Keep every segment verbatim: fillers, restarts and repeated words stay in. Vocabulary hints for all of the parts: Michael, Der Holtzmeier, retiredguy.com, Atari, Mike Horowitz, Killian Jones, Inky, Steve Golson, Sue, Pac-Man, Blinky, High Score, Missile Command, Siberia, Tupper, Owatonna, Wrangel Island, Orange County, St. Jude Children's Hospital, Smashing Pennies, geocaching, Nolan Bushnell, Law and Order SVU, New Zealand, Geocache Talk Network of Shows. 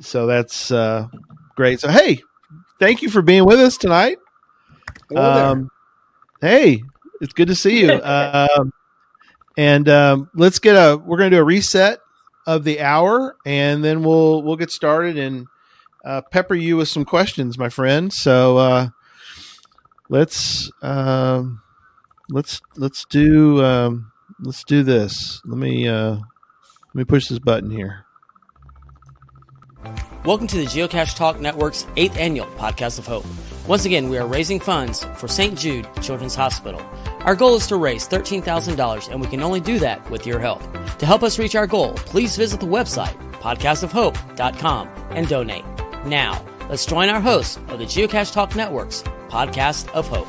So that's uh, great. So, hey, thank you for being with us tonight. Um, hey, it's good to see you. uh, and um, let's get a, we're going to do a reset of the hour, and then we'll, we'll get started and uh, pepper you with some questions, my friend. So uh, let's, um, let's, let's do, um, let's do this. Let me, uh, let me push this button here. Welcome to the Geocache Talk Network's eighth annual Podcast of Hope. Once again, we are raising funds for Saint Jude Children's Hospital. Our goal is to raise thirteen thousand dollars, and we can only do that with your help. To help us reach our goal, please visit the website, podcast of hope dot com, and donate. Now, let's join our hosts of the Geocache Talk Network's Podcast of Hope.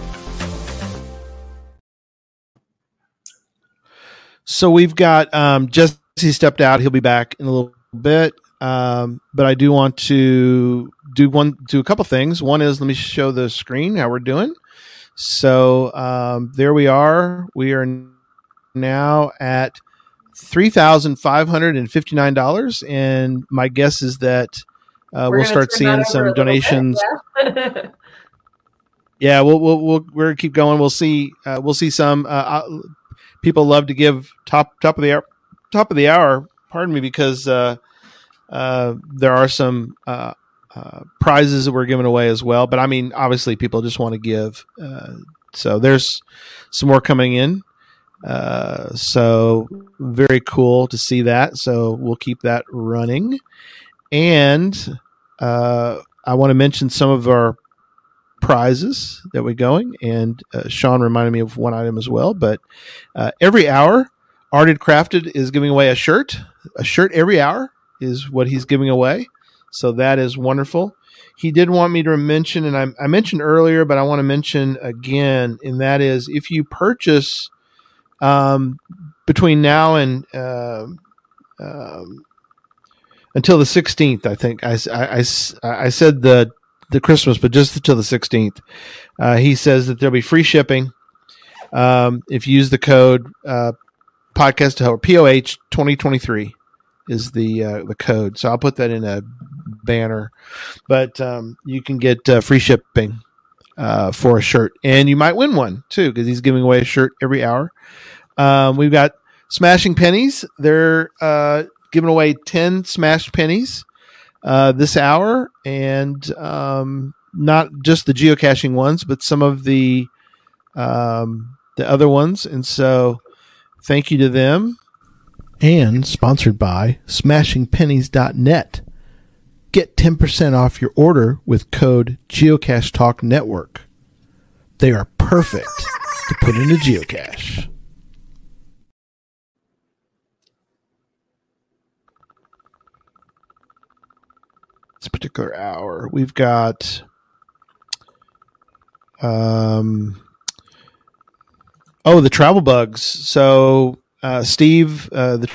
So we've got um, Jesse stepped out. He'll be back in a little bit. Um, but I do want to do one, do a couple things. One is, let me show the screen how we're doing. So, um, there we are. We are now at three thousand five hundred fifty-nine dollars. And my guess is that, uh, we're we'll start seeing some donations. Bit, yeah. yeah, we'll, we'll, we'll, we're keep going. We'll see, uh, we'll see some, uh, people love to give top, top of the hour, top of the hour. Pardon me, because, uh, Uh, there are some uh, uh, prizes that we're giving away as well, but I mean, obviously, people just want to give. Uh, so there's some more coming in. Uh, so very cool to see that. So we'll keep that running. And uh, I want to mention some of our prizes that we're going. And uh, Sean reminded me of one item as well. But uh, every hour, Art and Crafted is giving away a shirt. A shirt every hour is what he's giving away. So that is wonderful. He did want me to mention, and I, I mentioned earlier, but I want to mention again, and that is if you purchase um, between now and uh, um, until the sixteenth, I think I, I, I, I said the, the Christmas, but just until the sixteenth, uh, he says that there'll be free shipping. Um, if you use the code uh, podcast, or P O H twenty twenty-three, is the uh, the code. So I'll put that in a banner. But um, you can get uh, free shipping uh, for a shirt. And you might win one, too, because he's giving away a shirt every hour. Um, we've got Smashing Pennies. They're uh, giving away ten Smashed Pennies uh, this hour. And um, not just the geocaching ones, but some of the um, the other ones. And so thank you to them. And sponsored by smashing pennies dot net. Get ten percent off your order with code Geocache Talk Network. They are perfect to put in a geocache. This particular hour, we've got um oh, the Travel Bugs. So Uh, Steve, uh, the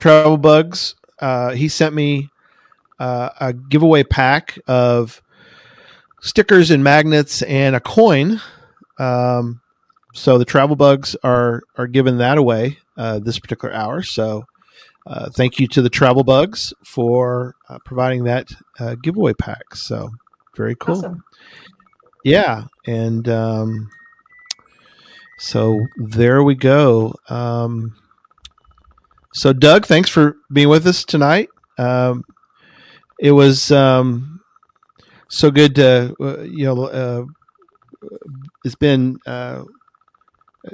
Travel Bugs, uh, he sent me uh, a giveaway pack of stickers and magnets and a coin. Um, so the Travel Bugs are are giving that away uh, this particular hour. So uh, thank you to the Travel Bugs for uh, providing that uh, giveaway pack. So very cool. Awesome. Yeah, and. Um, So there we go. Um, so Doug, thanks for being with us tonight. Um, it was um, so good to, uh, you know, uh, it's been uh,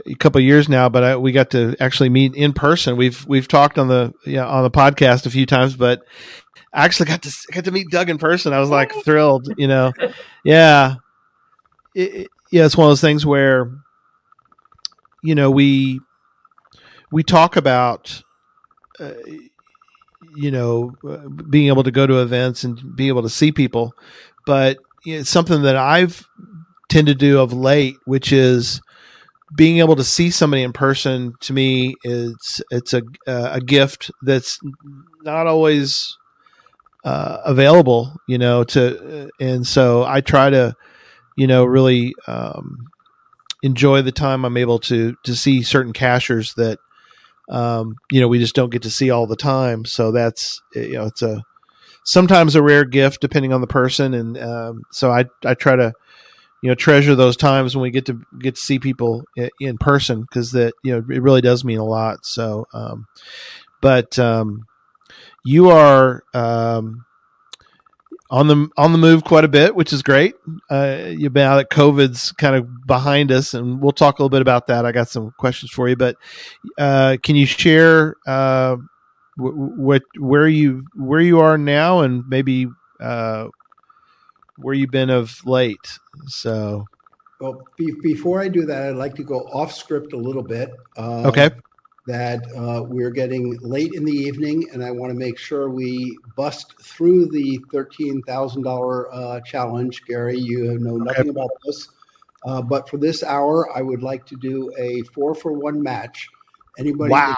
a couple of years now, but I, we got to actually meet in person. We've we've talked on the yeah you know, on the podcast a few times, but I actually got to got to meet Doug in person. I was like thrilled, you know. Yeah, it, it, yeah. It's one of those things where, you know, we we talk about, uh, you know, uh, being able to go to events and be able to see people. But it's something that I've tended to do of late, which is being able to see somebody in person. To me, it's, it's a, uh, a gift that's not always uh, available, you know, to. And so I try to, you know, really um, – enjoy the time I'm able to to see certain cachers that um, you know, we just don't get to see all the time. So that's, you know, it's a sometimes a rare gift depending on the person. And um, so I, I try to, you know, treasure those times when we get to get to see people in, in person, because that, you know, it really does mean a lot. So, um, but um, you are um, on the on the move quite a bit, which is great. Uh, you've been out that COVID's kind of behind us, and we'll talk a little bit about that. I got some questions for you, but uh, can you share uh, what where you where you are now, and maybe uh, where you've been of late? So, well, be- before I do that, I'd like to go off script a little bit. Uh, okay. That uh, we're getting late in the evening, and I want to make sure we bust through the thirteen thousand dollars uh, challenge. Gary, you know nothing about this, uh, but for this hour, I would like to do a four-for-one match. Anybody wow.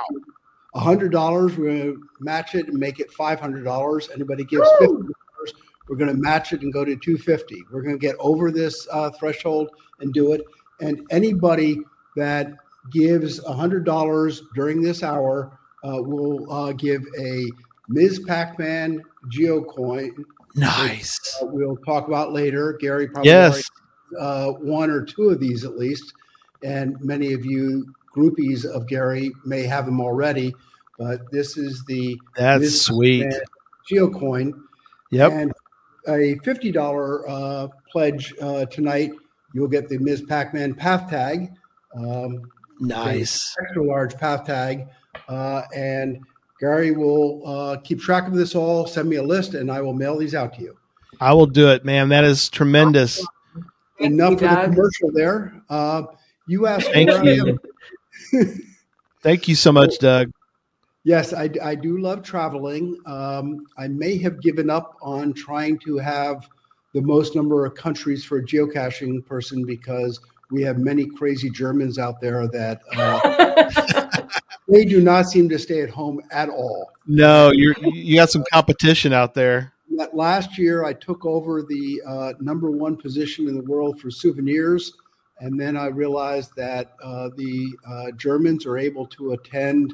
one hundred dollars, we're going to match it and make it five hundred dollars. Anybody gives fifty dollars, we're going to match it and go to two hundred fifty dollars. We're going to get over this uh, threshold and do it. And anybody that gives one hundred dollars during this hour, uh, we'll uh, give a Miz Pac-Man Geocoin. Nice. Which, uh, we'll talk about later. Gary probably yes. already, uh, one or two of these at least. And many of you groupies of Gary may have them already. But this is the That's Miz sweet. Pac-Man Geocoin. Yep. And a fifty dollars uh, pledge uh, tonight, you'll get the Miz Pac-Man Path Tag. Um, Nice. Extra large path tag. Uh, and Gary will uh, keep track of this all. Send me a list and I will mail these out to you. I will do it, man. That is tremendous. Enough of the commercial there. Uh, you asked. Thank you. Thank you so much, Doug. Yes, I, I do love traveling. Um, I may have given up on trying to have the most number of countries for a geocaching person, because we have many crazy Germans out there that uh, they do not seem to stay at home at all. No, you you got some competition out there. Last year, I took over the uh, number one position in the world for souvenirs, and then I realized that uh, the uh, Germans are able to attend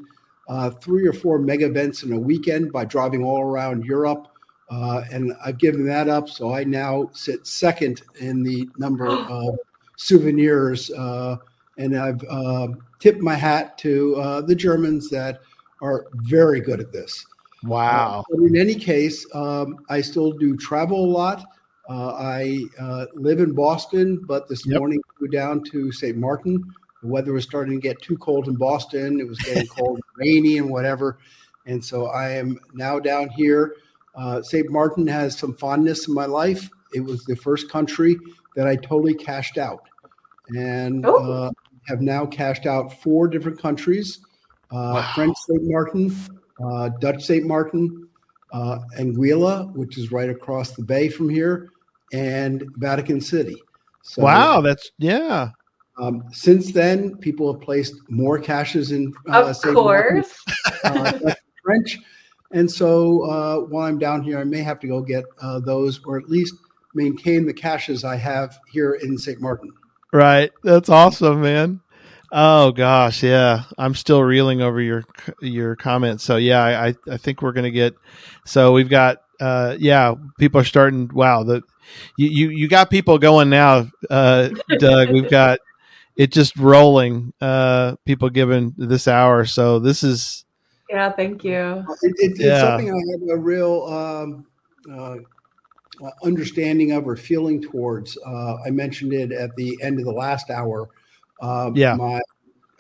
uh, three or four mega events in a weekend by driving all around Europe. Uh, and I've given that up, so I now sit second in the number of souvenirs, uh, and I've uh, tipped my hat to uh, the Germans that are very good at this. Wow. Uh, in any case, um, I still do travel a lot. Uh, I uh, live in Boston, but this yep. morning we were down to Saint Martin. The weather was starting to get too cold in Boston. It was getting cold, rainy and whatever. And so I am now down here. Uh, Saint Martin has some fondness in my life. It was the first country that I totally cashed out, and oh. uh, have now cashed out four different countries, uh, wow. French Saint Martin, uh, Dutch Saint Martin, uh, Anguilla, which is right across the bay from here, and Vatican City. So, wow, that's, yeah. Um, since then, people have placed more caches in uh, of Saint course. Martin, uh, French. And so uh, while I'm down here, I may have to go get uh, those, or at least maintain the caches I have here in Saint Martin. Right. That's awesome, man. Oh gosh. Yeah. I'm still reeling over your, your comments. So yeah, I, I think we're going to get, so we've got, uh, yeah, people are starting. Wow. The, you, you, you got people going now, uh, Doug, we've got it just rolling, uh, people giving this hour. So this is, yeah, thank you. It, it, it's yeah. something I have a real, um, uh, Uh, understanding of or feeling towards. Uh, I mentioned it at the end of the last hour. Uh, yeah. My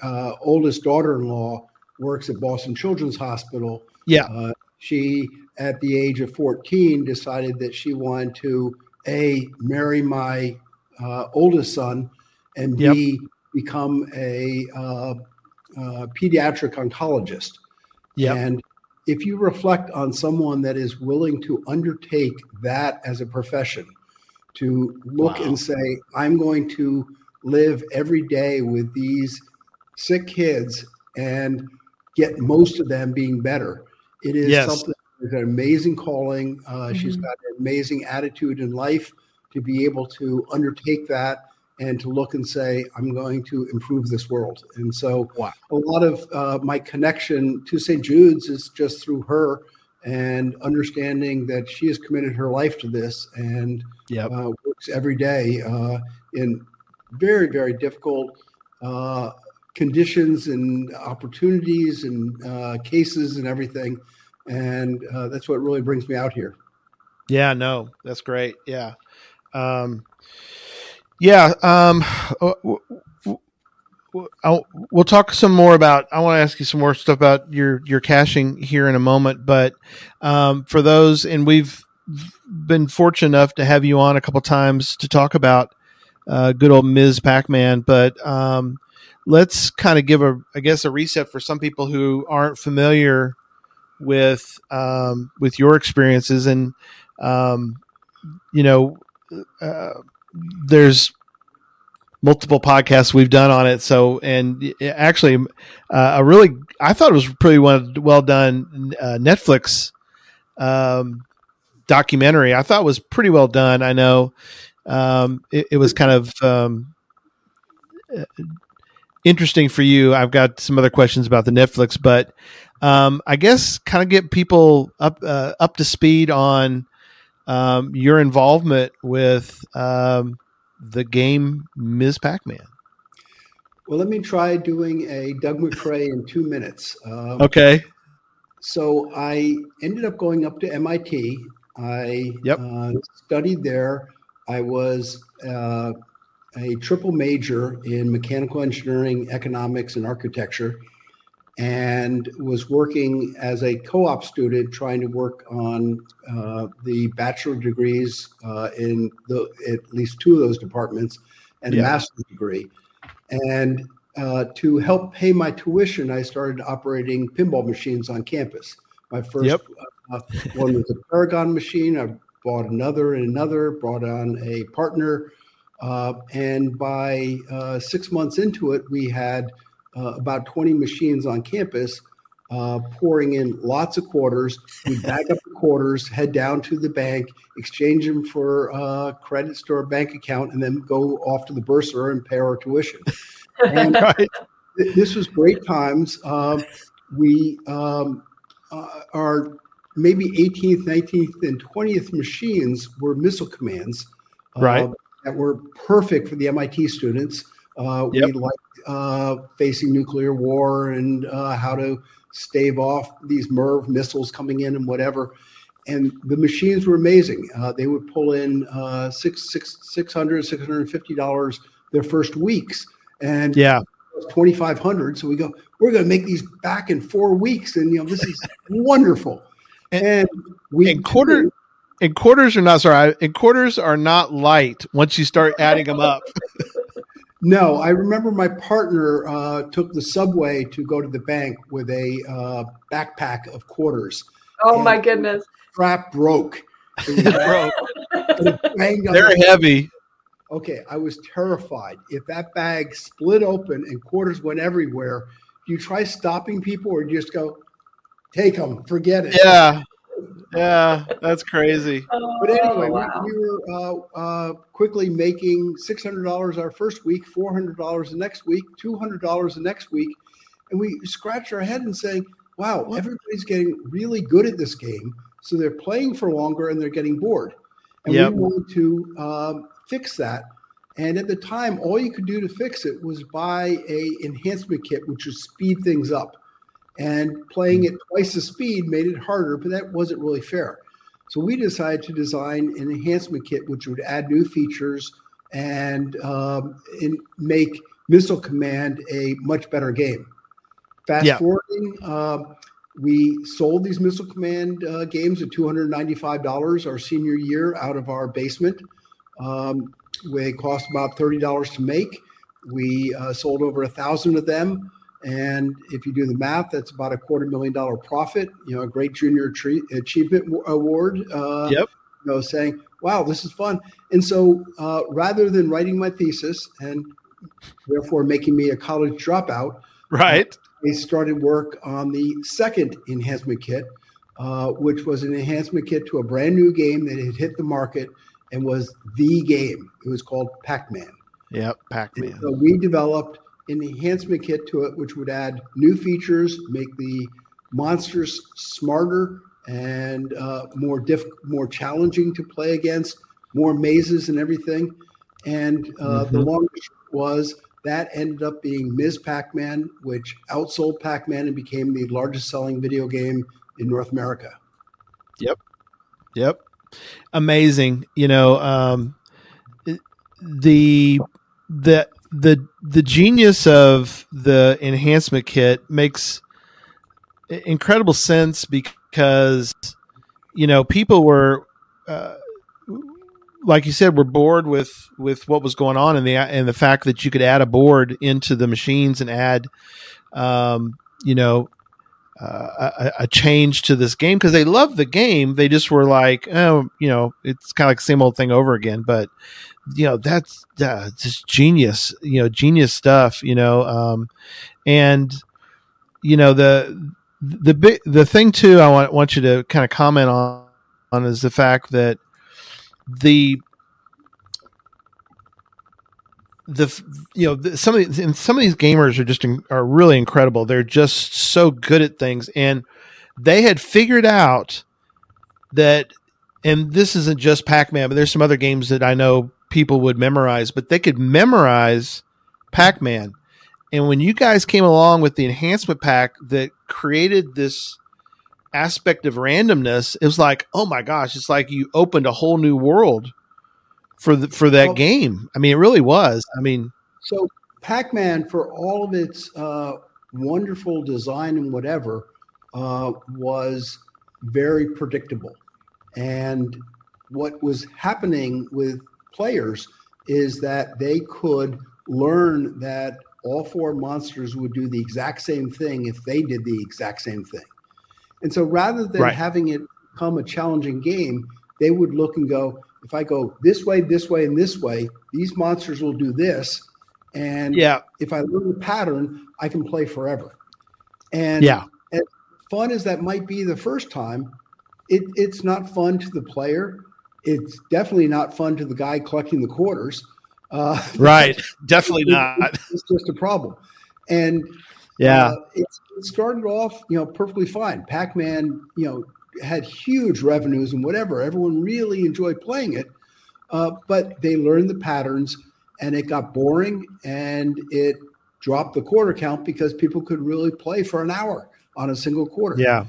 uh, oldest daughter-in-law works at Boston Children's Hospital. Yeah. Uh, she, at the age of fourteen, decided that she wanted to, A, marry my uh, oldest son, and yep. B, become a uh, uh, pediatric oncologist. Yeah. And if you reflect on someone that is willing to undertake that as a profession, to look wow. and say, I'm going to live every day with these sick kids and get most of them being better. It is yes. something that's an amazing calling. Uh, mm-hmm. She's got an amazing attitude in life to be able to undertake that and to look and say, I'm going to improve this world. And so wow. a lot of uh, my connection to Saint Jude's is just through her and understanding that she has committed her life to this and yep. uh, works every day uh, in very, very difficult uh, conditions and opportunities and uh, cases and everything. And uh, that's what really brings me out here. Yeah, no, that's great. Yeah. Um, yeah. Um, w- w- I'll, we'll talk some more about, I want to ask you some more stuff about your, your caching here in a moment, but um, for those, and we've been fortunate enough to have you on a couple times to talk about uh, good old Miz Pac-Man, but um, let's kind of give a, I guess, a reset for some people who aren't familiar with, um, with your experiences. And, um, you know, uh, there's multiple podcasts we've done on it. So, and actually uh, a really, I thought it was pretty well, well done uh, Netflix um, documentary. I thought it was pretty well done. I know um, it, it was kind of um, interesting for you. I've got some other questions about the Netflix, but um, I guess kind of get people up, uh, up to speed on um, your involvement with um the game Miz Pac-Man. Well, let me try doing a Doug Macrae in two minutes. Um, okay. So I ended up going up to M I T. I yep. uh, studied there. I was uh, a triple major in mechanical engineering, economics, and architecture, and was working as a co-op student trying to work on uh, the bachelor degrees uh, in the, at least two of those departments and yeah. a master's degree. And uh, to help pay my tuition, I started operating pinball machines on campus. My first yep. uh, one was a Paragon machine. I bought another and another, brought on a partner. Uh, and by uh, six months into it, we had Uh, about twenty machines on campus, uh, pouring in lots of quarters. We bag up the quarters, head down to the bank, exchange them for uh, credits to our bank account, and then go off to the bursar and pay our tuition. And right. th- this was great times. Uh, we um, uh, our maybe eighteenth, nineteenth, and twentieth machines were missile commands, uh, right? That were perfect for the M I T students. Uh, yep. We liked uh, facing nuclear war and uh, how to stave off these MIRV missiles coming in and whatever. And the machines were amazing. Uh, they would pull in uh, six, six, six hundred dollars, six hundred fifty dollars their first weeks. And yeah. twenty-five hundred dollars. So we go, we're going to make these back in four weeks. And, you know, this is wonderful. And, and we and quarter. Too, and quarters are not, sorry, and quarters are not light once you start adding them up. No, I remember my partner uh, took the subway to go to the bank with a uh, backpack of quarters. Oh, my goodness. Strap broke. It broke. It They're heavy. Okay, I was terrified. If that bag split open and quarters went everywhere, do you try stopping people or do you just go, take them, forget it? Yeah. Yeah, that's crazy. Oh, but anyway, wow. we, we were uh, uh, quickly making six hundred dollars our first week, four hundred dollars the next week, two hundred dollars the next week. And we scratched our head and saying, wow, everybody's getting really good at this game. So they're playing for longer and they're getting bored. And yep. we wanted to uh, fix that. And at the time, all you could do to fix it was buy an enhancement kit, which would speed things up. And playing it twice the speed made it harder, but that wasn't really fair. So we decided to design an enhancement kit, which would add new features and, um, and make Missile Command a much better game. Fast yeah. forwarding, uh, we sold these Missile Command uh, games at two hundred ninety-five dollars our senior year out of our basement. Um, they cost about thirty dollars to make. We uh, sold over one thousand of them. And if you do the math, that's about a quarter million dollar profit, you know, a great junior tre- achievement w- award, uh, yep. you know, saying, wow, this is fun. And so uh, rather than writing my thesis and therefore making me a college dropout, right, I started work on the second enhancement kit, uh, which was an enhancement kit to a brand new game that had hit the market and was the game. It was called Pac-Man. Yep, Pac-Man. And so we developed an enhancement kit to it, which would add new features, make the monsters smarter and uh, more diff- more challenging to play against, more mazes and everything. And uh, mm-hmm. the longest was that ended up being Miz Pac-Man, which outsold Pac-Man and became the largest selling video game in North America. Yep. Yep. Amazing. You know, um, the, the, the, the genius of the enhancement kit makes incredible sense because, you know, people were, uh, like you said, we're bored with, with what was going on, and the and the fact that you could add a board into the machines and add, um, you know, uh, a, a change to this game because they loved the game. They just were like, oh, you know, it's kind of like the same old thing over again. But you know, that's uh, just genius. You know, genius stuff. You know, um, and you know the the big the thing too. I want want you to kind of comment on on is the fact that. The the you know the, some of these, and some of these gamers are just in, are really incredible. They're just so good at things, and they had figured out that. And this isn't just Pac-Man, but there's some other games that I know people would memorize, but they could memorize Pac-Man. And when you guys came along with the enhancement pack that created this aspect of randomness, it was like, oh my gosh, it's like you opened a whole new world for the, for that well, game. I mean, it really was. I mean, so Pac-Man, for all of its uh, wonderful design and whatever, uh, was very predictable. And what was happening with players is that they could learn that all four monsters would do the exact same thing if they did the exact same thing. And so rather than right. having it become a challenging game, they would look and go, if I go this way, this way, and this way, these monsters will do this. And yeah. if I learn the pattern, I can play forever. And yeah. as fun as that might be the first time, it, it's not fun to the player. It's definitely not fun to the guy collecting the quarters. Uh, right. Definitely it, not. It's just a problem. And yeah, uh, it's, it started off, you know, perfectly fine. Pac-Man, you know, had huge revenues and whatever. Everyone really enjoyed playing it, uh, but they learned the patterns, and it got boring, and it dropped the quarter count because people could really play for an hour on a single quarter. Yeah.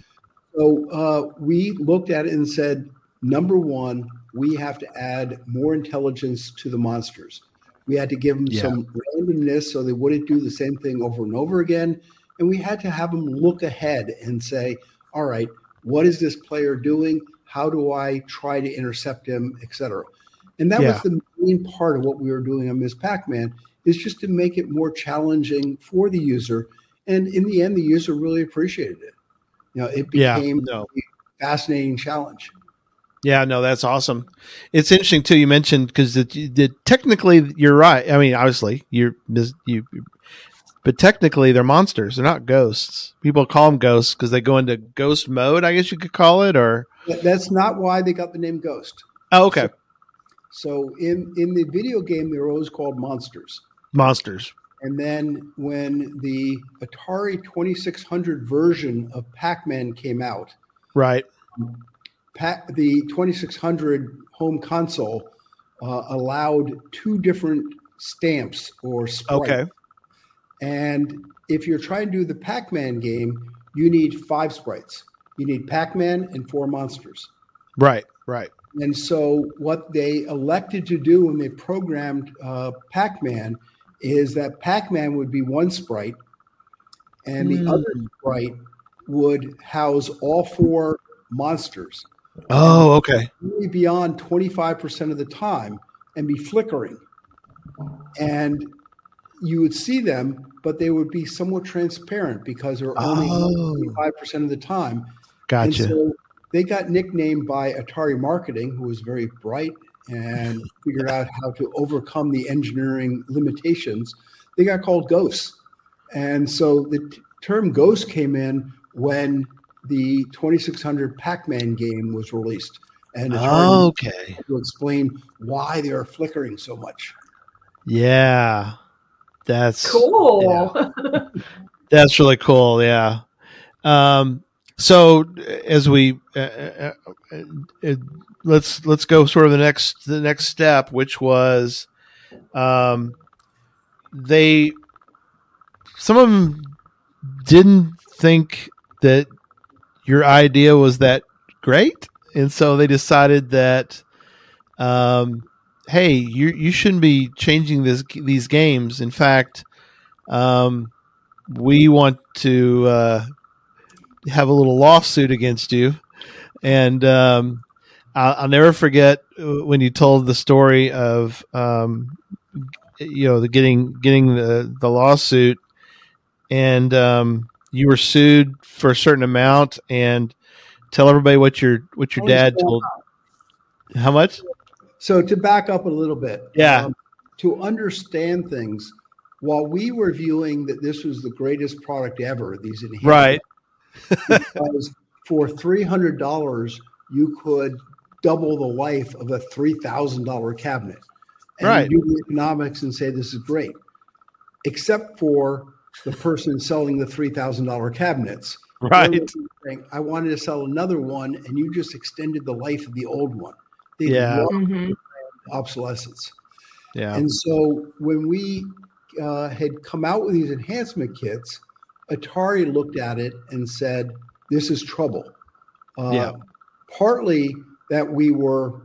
So uh, we looked at it and said, number one, we have to add more intelligence to the monsters. We had to give them yeah. some randomness so they wouldn't do the same thing over and over again. And we had to have them look ahead and say, all right, what is this player doing? How do I try to intercept him, et cetera? And that yeah. was the main part of what we were doing on Miz Pac-Man, is just to make it more challenging for the user. And in the end, the user really appreciated it. You know, it became yeah, no. a fascinating challenge. Yeah, no, that's awesome. It's interesting too. You mentioned because the, the, technically you're right. I mean, obviously you're you, but technically they're monsters. They're not ghosts. People call them ghosts because they go into ghost mode, I guess you could call it. Or that's not why they got the name Ghost. Oh, okay. So, so in in the video game, they were always called monsters. Monsters. And then when the Atari twenty-six hundred version of Pac-Man came out, right. Um, Pat, the twenty-six hundred home console uh, allowed two different stamps or sprites. Okay. And if you're trying to do the Pac-Man game, you need five sprites. You need Pac-Man and four monsters. Right, right. And so what they elected to do when they programmed uh, Pac-Man is that Pac-Man would be one sprite, and mm. the other sprite would house all four monsters. Oh, okay. Really beyond twenty-five percent of the time and be flickering. And you would see them, but they would be somewhat transparent because they're only oh. twenty-five percent of the time. Gotcha. And so they got nicknamed by Atari Marketing, who was very bright and figured out how to overcome the engineering limitations. They got called ghosts. And so the t- term ghost came in when the twenty-six hundred Pac-Man game was released, and it's oh, okay. to explain why they are flickering so much. Yeah, that's cool. Yeah. That's really cool. Yeah. Um, So as we uh, uh, uh, uh, let's let's go sort of the next the next step, which was um, they some of them didn't think that your idea was that great, and so they decided that um, hey, you you shouldn't be changing this these games. In fact, um, we want to. Uh, have a little lawsuit against you. And um, I'll, I'll never forget when you told the story of, um, you know, the getting, getting the, the lawsuit, and um, you were sued for a certain amount. And tell everybody what your, what your dad told. How much? So to back up a little bit, yeah. Um, to understand things, while we were viewing that this was the greatest product ever, these enhancements, right. Because for three hundred dollars, you could double the life of a three thousand dollars cabinet. And right. You do the economics and say, this is great. Except for the person selling the three thousand dollars cabinets. Right. Saying, I wanted to sell another one, and you just extended the life of the old one. They yeah. Mm-hmm. Obsolescence. Yeah. And so when we uh, had come out with these enhancement kits, Atari looked at it and said, this is trouble. Uh, yeah. Partly that we were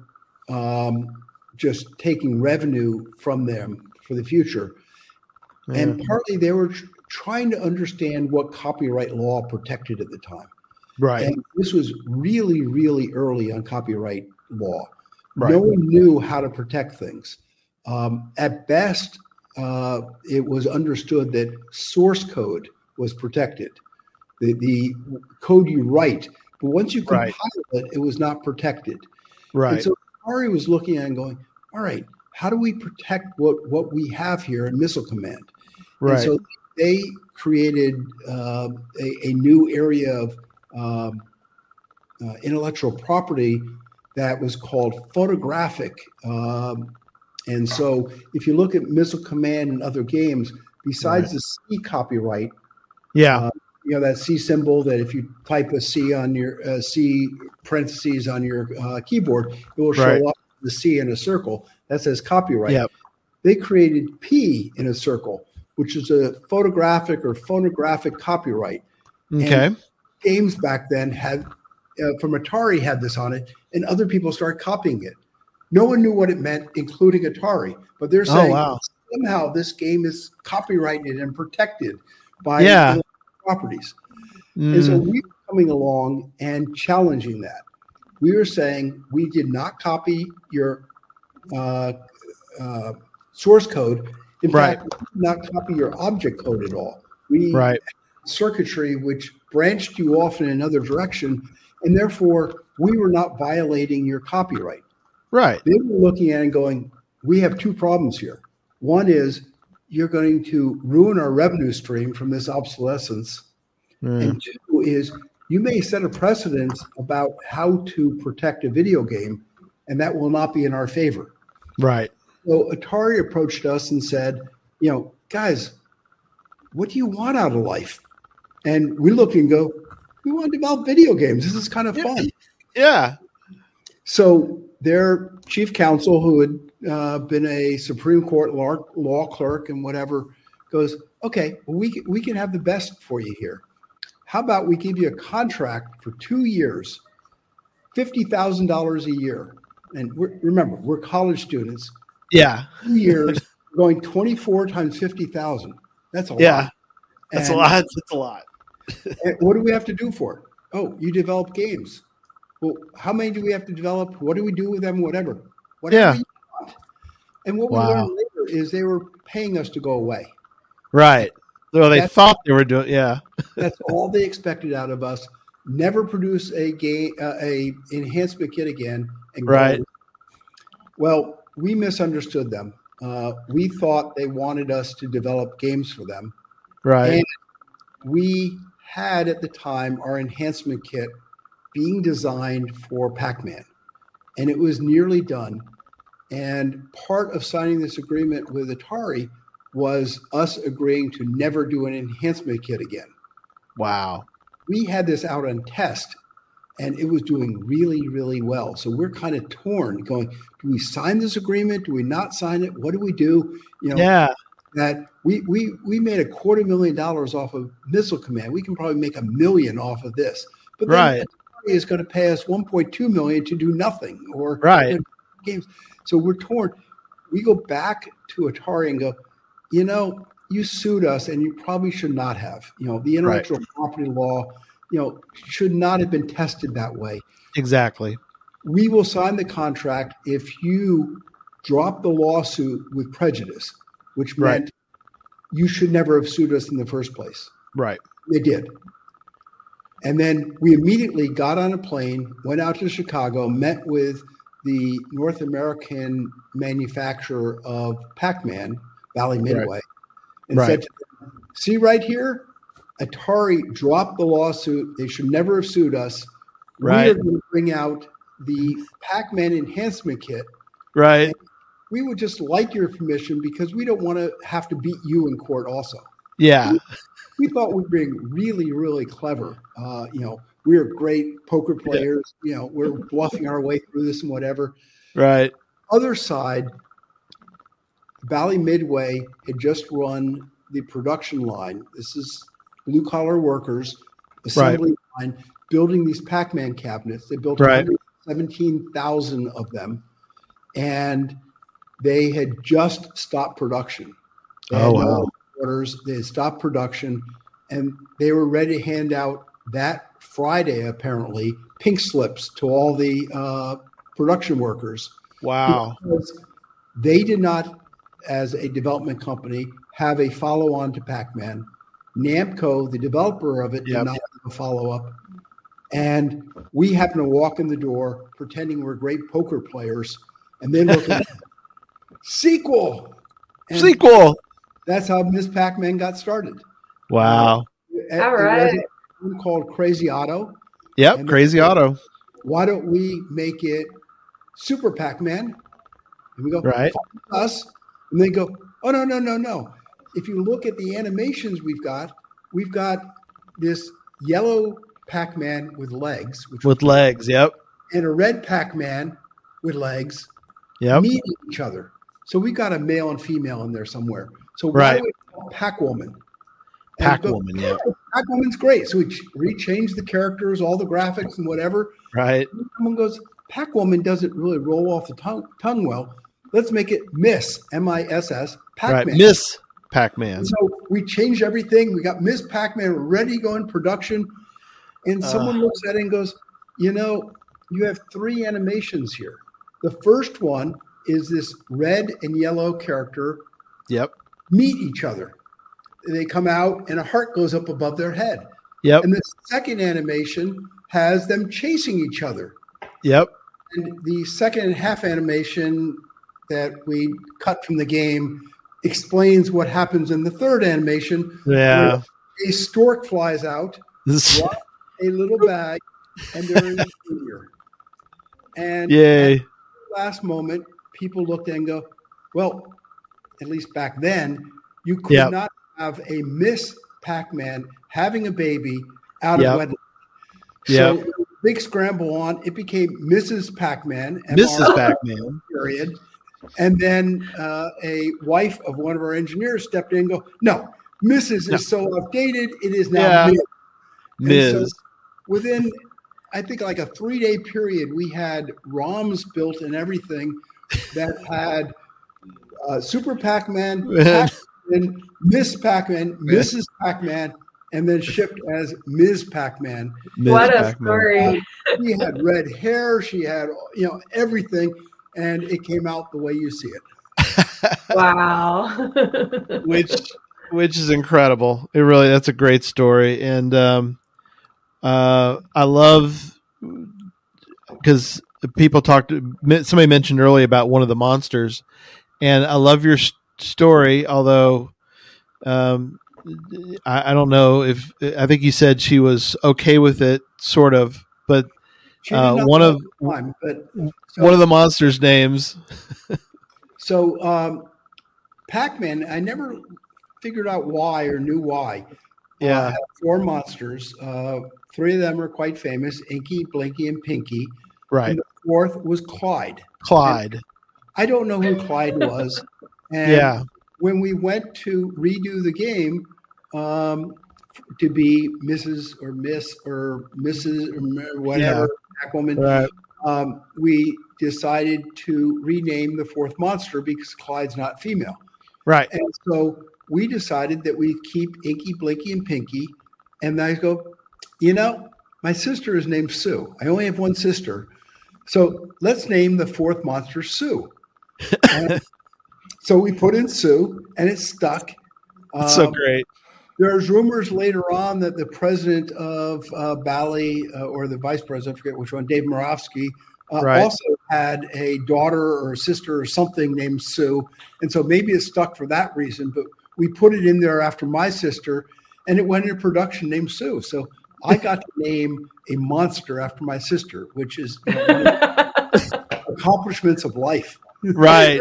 um, just taking revenue from them for the future. Mm-hmm. And partly they were tr- trying to understand what copyright law protected at the time. Right. And this was really, really early on copyright law. Right. No one knew how to protect things. Um, at best, uh, it was understood that source code was protected, the, the code you write. But once you compile right. it, it was not protected. Right. And so Atari was looking at it and going, all right, how do we protect what, what we have here in Missile Command? Right. And so they created uh, a, a new area of um, uh, intellectual property that was called photographic. Um, and so if you look at Missile Command and other games, besides right. the C copyright, yeah, uh, you know that C symbol that if you type a C on your uh, C parentheses on your uh, keyboard, it will show right. up the C in a circle. That says copyright. Yep. They created P in a circle, which is a photographic or phonographic copyright. Okay, and games back then had uh, from Atari had this on it, and other people started copying it. No one knew what it meant, including Atari. But they're saying oh, wow. somehow this game is copyrighted and protected by yeah. properties. Mm. And so we were coming along and challenging that. We were saying we did not copy your uh, uh, source code. In right. fact, we did not copy your object code at all. We right. had circuitry which branched you off in another direction, and therefore we were not violating your copyright. Right. They were looking at it and going, we have two problems here. One is you're going to ruin our revenue stream from this obsolescence. Mm. And two is you may set a precedent about how to protect a video game, and that will not be in our favor. Right. So Atari approached us and said, you know, guys, what do you want out of life? And we look and go, we want to develop video games. This is kind of yeah. fun. Yeah. So their chief counsel, who had uh, been a Supreme Court law, law clerk and whatever, goes, okay, well, we, we can have the best for you here. How about we give you a contract for two years, fifty thousand dollars a year. And we're, remember, we're college students. Yeah. Two years, we're going twenty-four times fifty thousand. That's a yeah. lot. That's and, a lot. That's a lot. And what do we have to do for it? Oh, you develop games. Well, how many do we have to develop? What do we do with them? Whatever. Whatever yeah. you want. And what wow. we learned later is they were paying us to go away. Right. So they that's, thought they were doing, yeah. that's all they expected out of us. Never produce a game, uh, a enhancement kit again. And right. Go. Well, we misunderstood them. Uh, we thought they wanted us to develop games for them. Right. And we had at the time our enhancement kit being designed for Pac-Man. And it was nearly done. And part of signing this agreement with Atari was us agreeing to never do an enhancement kit again. Wow. we had this out on test and it was doing really, really well. So we're kind of torn going, do we sign this agreement? Do we not sign it? What do we do? You know, yeah. That we we we made a quarter million dollars off of Missile Command. We can probably make a million off of this. But then right. Atari is going to pay us one point two million dollars to do nothing or right. games. So we're torn. We go back to Atari and go, you know, you sued us and you probably should not have. You know, the intellectual right. property law, you know, should not have been tested that way. Exactly. We will sign the contract if you drop the lawsuit with prejudice, which meant right. you should never have sued us in the first place. Right. They did. And then we immediately got on a plane, went out to Chicago, met with the North American manufacturer of Pac-Man, Bally Midway, right. and right. said to them, see right here, Atari dropped the lawsuit. They should never have sued us. Right. We are going to bring out the Pac-Man enhancement kit. Right. We would just like your permission because we don't want to have to beat you in court also. Yeah. We, we thought we'd be really, really clever. Uh, you know, we're great poker players. Yeah. You know, we're bluffing our way through this and whatever. Right. Other side, Bally Midway had just run the production line. This is blue-collar workers, assembly right. line, building these Pac-Man cabinets. They built right. one hundred seventeen thousand of them. And they had just stopped production. They oh, had wow. orders. They had stopped production, and they were ready to hand out that Friday, apparently, pink slips to all the uh, production workers. Wow. Because they did not, as a development company, have a follow-on to Pac-Man. Namco, the developer of it, yep. did not have a follow-up. And we happened to walk in the door pretending we're great poker players, and then looking at Sequel. And Sequel. That's how Miss Pac-Man got started. Wow. Uh, All right. One called Crazy Auto. Yep, Crazy said, Auto. Why don't we make it Super Pac-Man? And we go, right. us. And they go, oh, no, no, no, no. If you look at the animations we've got, we've got this yellow Pac-Man with legs. Which with legs, cool. yep. And a red Pac-Man with legs yep. meeting each other. So we got a male and female in there somewhere. So why right. do we call Pac-Woman? Pac-Woman, yeah. Pac-Woman's great. So we rechanged the characters, all the graphics and whatever. Right. And someone goes, Pac-Woman doesn't really roll off the tongue, tongue well. Let's make it Miss, M I S S, Pac-Man. Right. Miss Pac-Man. And so we changed everything. We got Miss Pac-Man ready to go in production. And someone uh, looks at it and goes, you know, you have three animations here. The first one is this red and yellow character yep. meet each other. They come out and a heart goes up above their head. Yep. And the second animation has them chasing each other. Yep. And the second and half animation that we cut from the game explains what happens in the third animation. Yeah. A stork flies out, drops a little bag, and they're in the senior. And yay. At the last moment, people looked and go, well, at least back then, you could yep. not have a Miss Pac-Man having a baby out yep. of wedlock. So yep. big scramble on. It became Missus Pac-Man. Missus Pac-Man. Period. And then uh, a wife of one of our engineers stepped in and go, no, Missus no. is so outdated. It is now yeah. Miz. And so within, I think, like a three-day period, we had ROMs built and everything that had uh, Super Pac-Man, Pac-Man, Miss Pac-Man, Missus Pac-Man, and then shipped as Miz Pac-Man. Miz What a Pac-Man. Story. Uh, she had red hair. She had, you know, everything. And it came out the way you see it. Wow. which which is incredible. It really, that's a great story. And um, uh, I love, because people talked, somebody mentioned earlier about one of the monsters. And I love your st- story, although um, I, I don't know if, I think you said she was okay with it, sort of, but Uh, one of one, but, so, one of the monsters' names. so um, Pac-Man, I never figured out why or knew why. Yeah, uh, four monsters. Uh, Three of them are quite famous: Inky, Blinky, and Pinky. Right. And the fourth was Clyde. Clyde. And I don't know who Clyde was. And yeah. When we went to redo the game um, to be Missus or Miss or Missus or whatever, yeah. black woman, right. um, we decided to rename the fourth monster because Clyde's not female. Right. And so we decided that we keep Inky, Blinky, and Pinky. And I go, you know, my sister is named Sue. I only have one sister. So let's name the fourth monster Sue. And so we put in Sue, and it stuck. Um, so great. There's rumors later on that the president of uh, Bally, uh, or the vice president, I forget which one, Dave Morofsky, uh, right. also had a daughter or a sister or something named Sue. And so maybe it stuck for that reason. But we put it in there after my sister, and it went into production named Sue. So I got to name a monster after my sister, which is you know, one of the accomplishments of life. Right.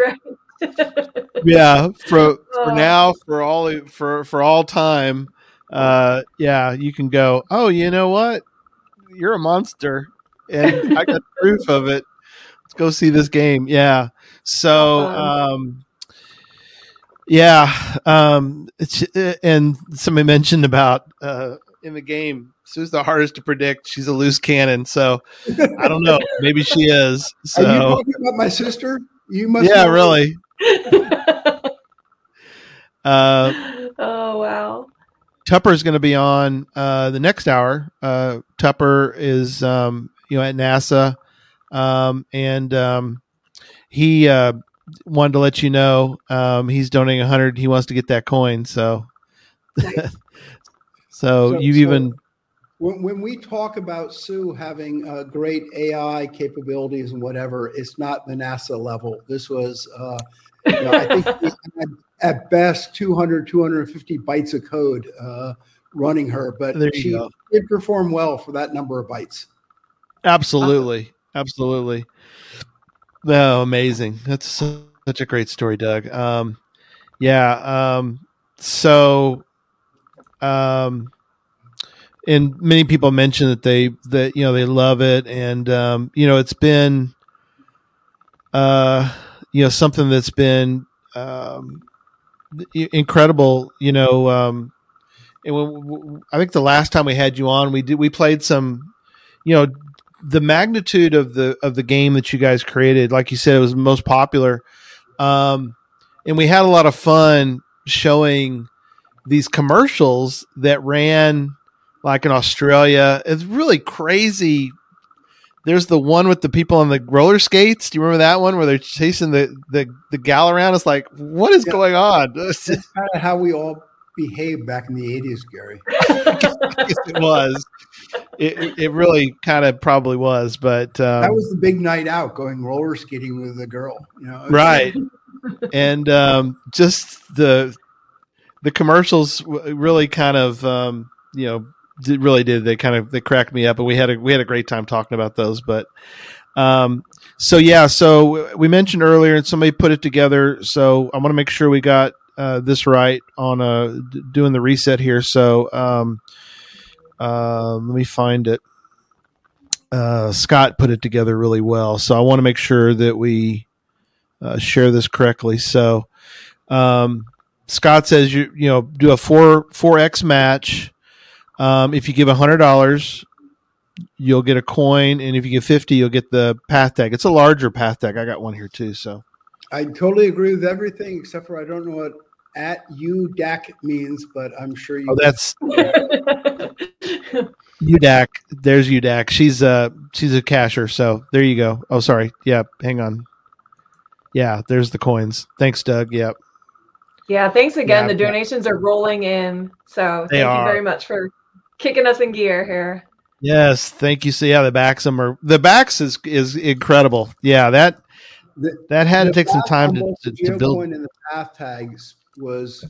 Yeah. For, for now, for all, for, for all time. Uh, yeah. You can go, oh, you know what? You're a monster. And I got proof of it. Let's go see this game. Yeah. So, um, yeah. Um, it's, and somebody mentioned about, uh, in the game, Sue's the hardest to predict. She's a loose cannon, so I don't know. Maybe she is. So. Are you talking about my sister? You must. Yeah, know. Really. uh, oh wow! Tupper's going to be on uh, the next hour. Uh, Tupper is, um, you know, at NASA, um, and um, he uh, wanted to let you know um, he's donating a hundred. He wants to get that coin, so. So, so you've so even when, when we talk about Sue having uh, great A I capabilities and whatever, it's not the NASA level. This was, uh, you know, I think we had at best two hundred, two hundred fifty bytes of code uh, running her, but there she did perform well for that number of bytes. Absolutely. Uh, Absolutely. Oh, amazing. That's such a great story, Doug. Um, yeah. Um, so. Um, and many people mention that they, that, you know, they love it. And, um, you know, it's been, uh, you know, something that's been, um, incredible, you know, um, and when, I think the last time we had you on, we did, we played some, you know, the magnitude of the, of the game that you guys created, like you said, it was most popular. Um, and we had a lot of fun showing these commercials that ran like in Australia. It's really crazy. There's the one with the people on the roller skates. Do you remember that one where they're chasing the, the, the gal around? It's like, what is yeah. going on? That's kind of how we all behaved back in the eighties, Gary. I guess, I guess it was. It, it really kind of probably was, but um, that was the big night out, going roller skating with a girl, you know? Right. And um, just the, The commercials really kind of, um, you know, did, really did. They kind of, they cracked me up, and we had a, we had a great time talking about those. But, um, so yeah, so we mentioned earlier and somebody put it together. So I want to make sure we got, uh, this right on, uh, d- doing the reset here. So, um, uh, let me find it. Uh, Scott put it together really well. So I want to make sure that we, uh, share this correctly. So, um, Scott says you you know do a four four X match. Um, if you give a hundred dollars, you'll get a coin, and if you give fifty, you'll get the path tag. It's a larger path tag. I got one here too. So I totally agree with everything except for I don't know what at you D A C means, but I'm sure you. Oh, that's U D A C. There's U D A C. She's a she's a cashier. So there you go. Oh, sorry. Yeah, hang on. Yeah, there's the coins. Thanks, Doug. Yep. Yeah. Yeah, thanks again. Yeah, the donations are rolling in. So thank are. you very much for kicking us in gear here. Yes, thank you. So yeah, the backs are the backs is is incredible. Yeah, that the, that had to take some time to, to, to build. In the path tags was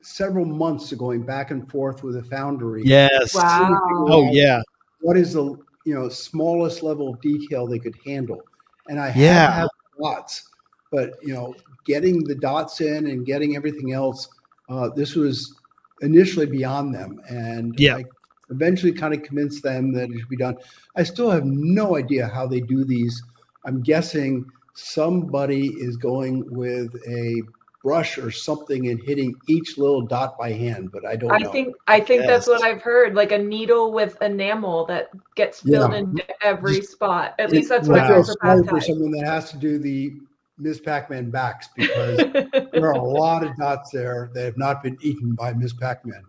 several months of going back and forth with the foundry. Yes. Wow. Oh yeah. What is the you know smallest level of detail they could handle? And I yeah. have lots, but you know. Getting the dots in and getting everything else, uh, this was initially beyond them. And yeah. I eventually kind of convinced them that it should be done. I still have no idea how they do these. I'm guessing somebody is going with a brush or something and hitting each little dot by hand, but I don't I know. I think I think yes. that's what I've heard, like a needle with enamel that gets filled yeah. into every Just, spot. At it, least that's what I heard for someone that has to do the Miz Pac-Man backs, because there are a lot of dots there that have not been eaten by Miz Pac-Man.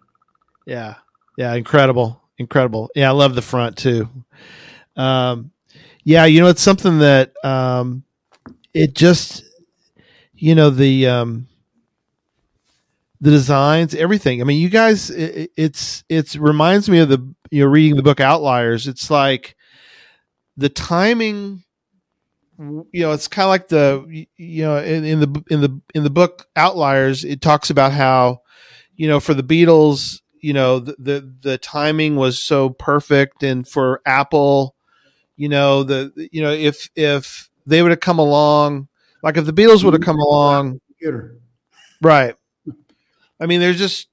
Yeah. Yeah. Incredible. Incredible. Yeah. I love the front too. Um, yeah. You know, it's something that um, it just, you know, the, um, the designs, everything. I mean, you guys, it, it's, it's reminds me of the, you know, reading the book Outliers. It's like the timing, you know, it's kind of like the, you know, in, in the, in the, in the book Outliers, it talks about how, you know, for the Beatles, you know, the, the, the timing was so perfect. And for Apple, you know, the, you know, if, if they would have come along, like if the Beatles would have come along, right. I mean, there's just,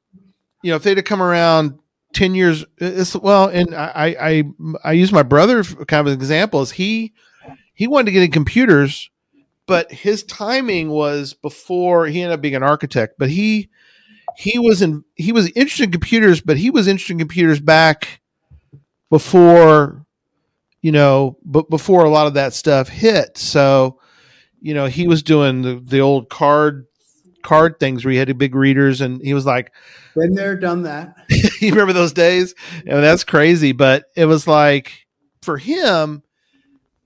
you know, if they'd have come around ten years, it's well, and I, I, I use my brother kind of an example is he, He wanted to get in computers, but his timing was before he ended up being an architect. But he he was in he was interested in computers, but he was interested in computers back before, you know, but before a lot of that stuff hit. So, you know, he was doing the, the old card card things where you had big readers, and he was like, "Been there, done that." You remember those days? And that's crazy, but it was like for him.